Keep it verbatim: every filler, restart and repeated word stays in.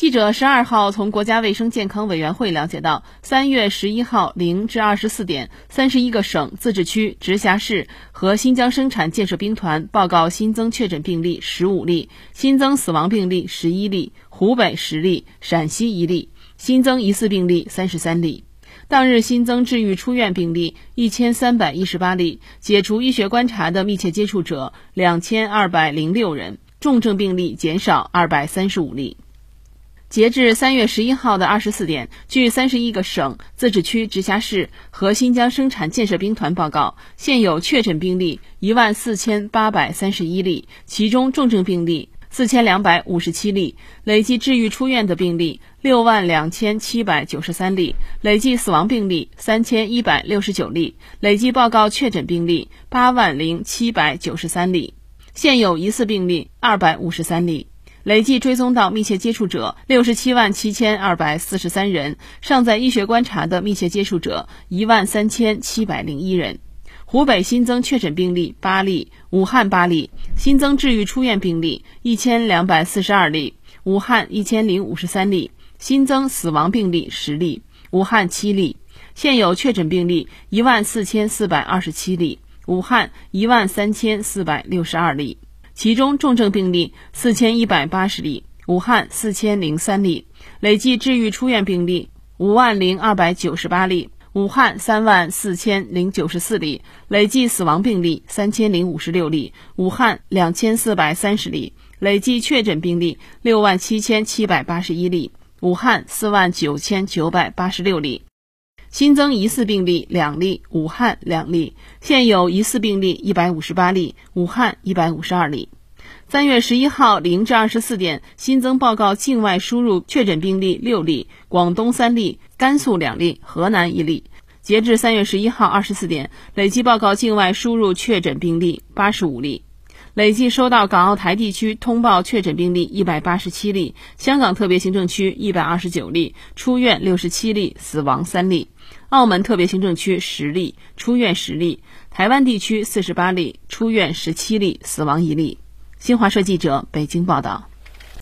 记者十二号从国家卫生健康委员会了解到，三月十一号零至二十四点，三十一个省、自治区、直辖市和新疆生产建设兵团报告新增确诊病例十五例，新增死亡病例十一例，湖北十例，陕西一例，新增疑似病例三十三例。当日新增治愈出院病例一千三百一十八例，解除医学观察的密切接触者两千二百零六人，重症病例减少二百三十五例。截至三月十一号的二十四点，据三十一个省、自治区、直辖市和新疆生产建设兵团报告，现有确诊病例一万四千八百三十一例，其中重症病例四千两百五十七例，累计治愈出院的病例六万两千七百九十三例，累计死亡病例三千一百六十九例，累计报告确诊病例八万零七百九十三例，现有疑似病例二百五十三例，累计追踪到密切接触者六十七万七千二百四十三人，尚在医学观察的密切接触者一万三千七百零一人。湖北新增确诊病例八例，武汉八例，新增治愈出院病例一千两百四十二例，武汉一千零五十三例，新增死亡病例十例，武汉七例，现有确诊病例一万四千四百二十七例，武汉一万三千四百六十二例，其中重症病例四千一百八十例，武汉四千零三例，累计治愈出院病例五万零二百九十八例，武汉三万四千零九十四例，累计死亡病例三千零五十六例，武汉两千四百三十例，累计确诊病例六万七千七百八十一例，武汉四万九千九百八十六例，新增疑似病例两例，武汉两例，现有疑似病例一百五十八例，武汉一百五十二例。三月十一号零至二十四点，新增报告境外输入确诊病例六例，广东三例，甘肃两例，河南一例。截至三月十一号二十四点，累计报告境外输入确诊病例八十五例。累计收到港澳台地区通报确诊病例一百八十七例，香港特别行政区一百二十九例，出院六十七例，死亡三例。澳门特别行政区十例，出院十例。台湾地区四十八例，出院十七例，死亡一例。新华社记者北京报道。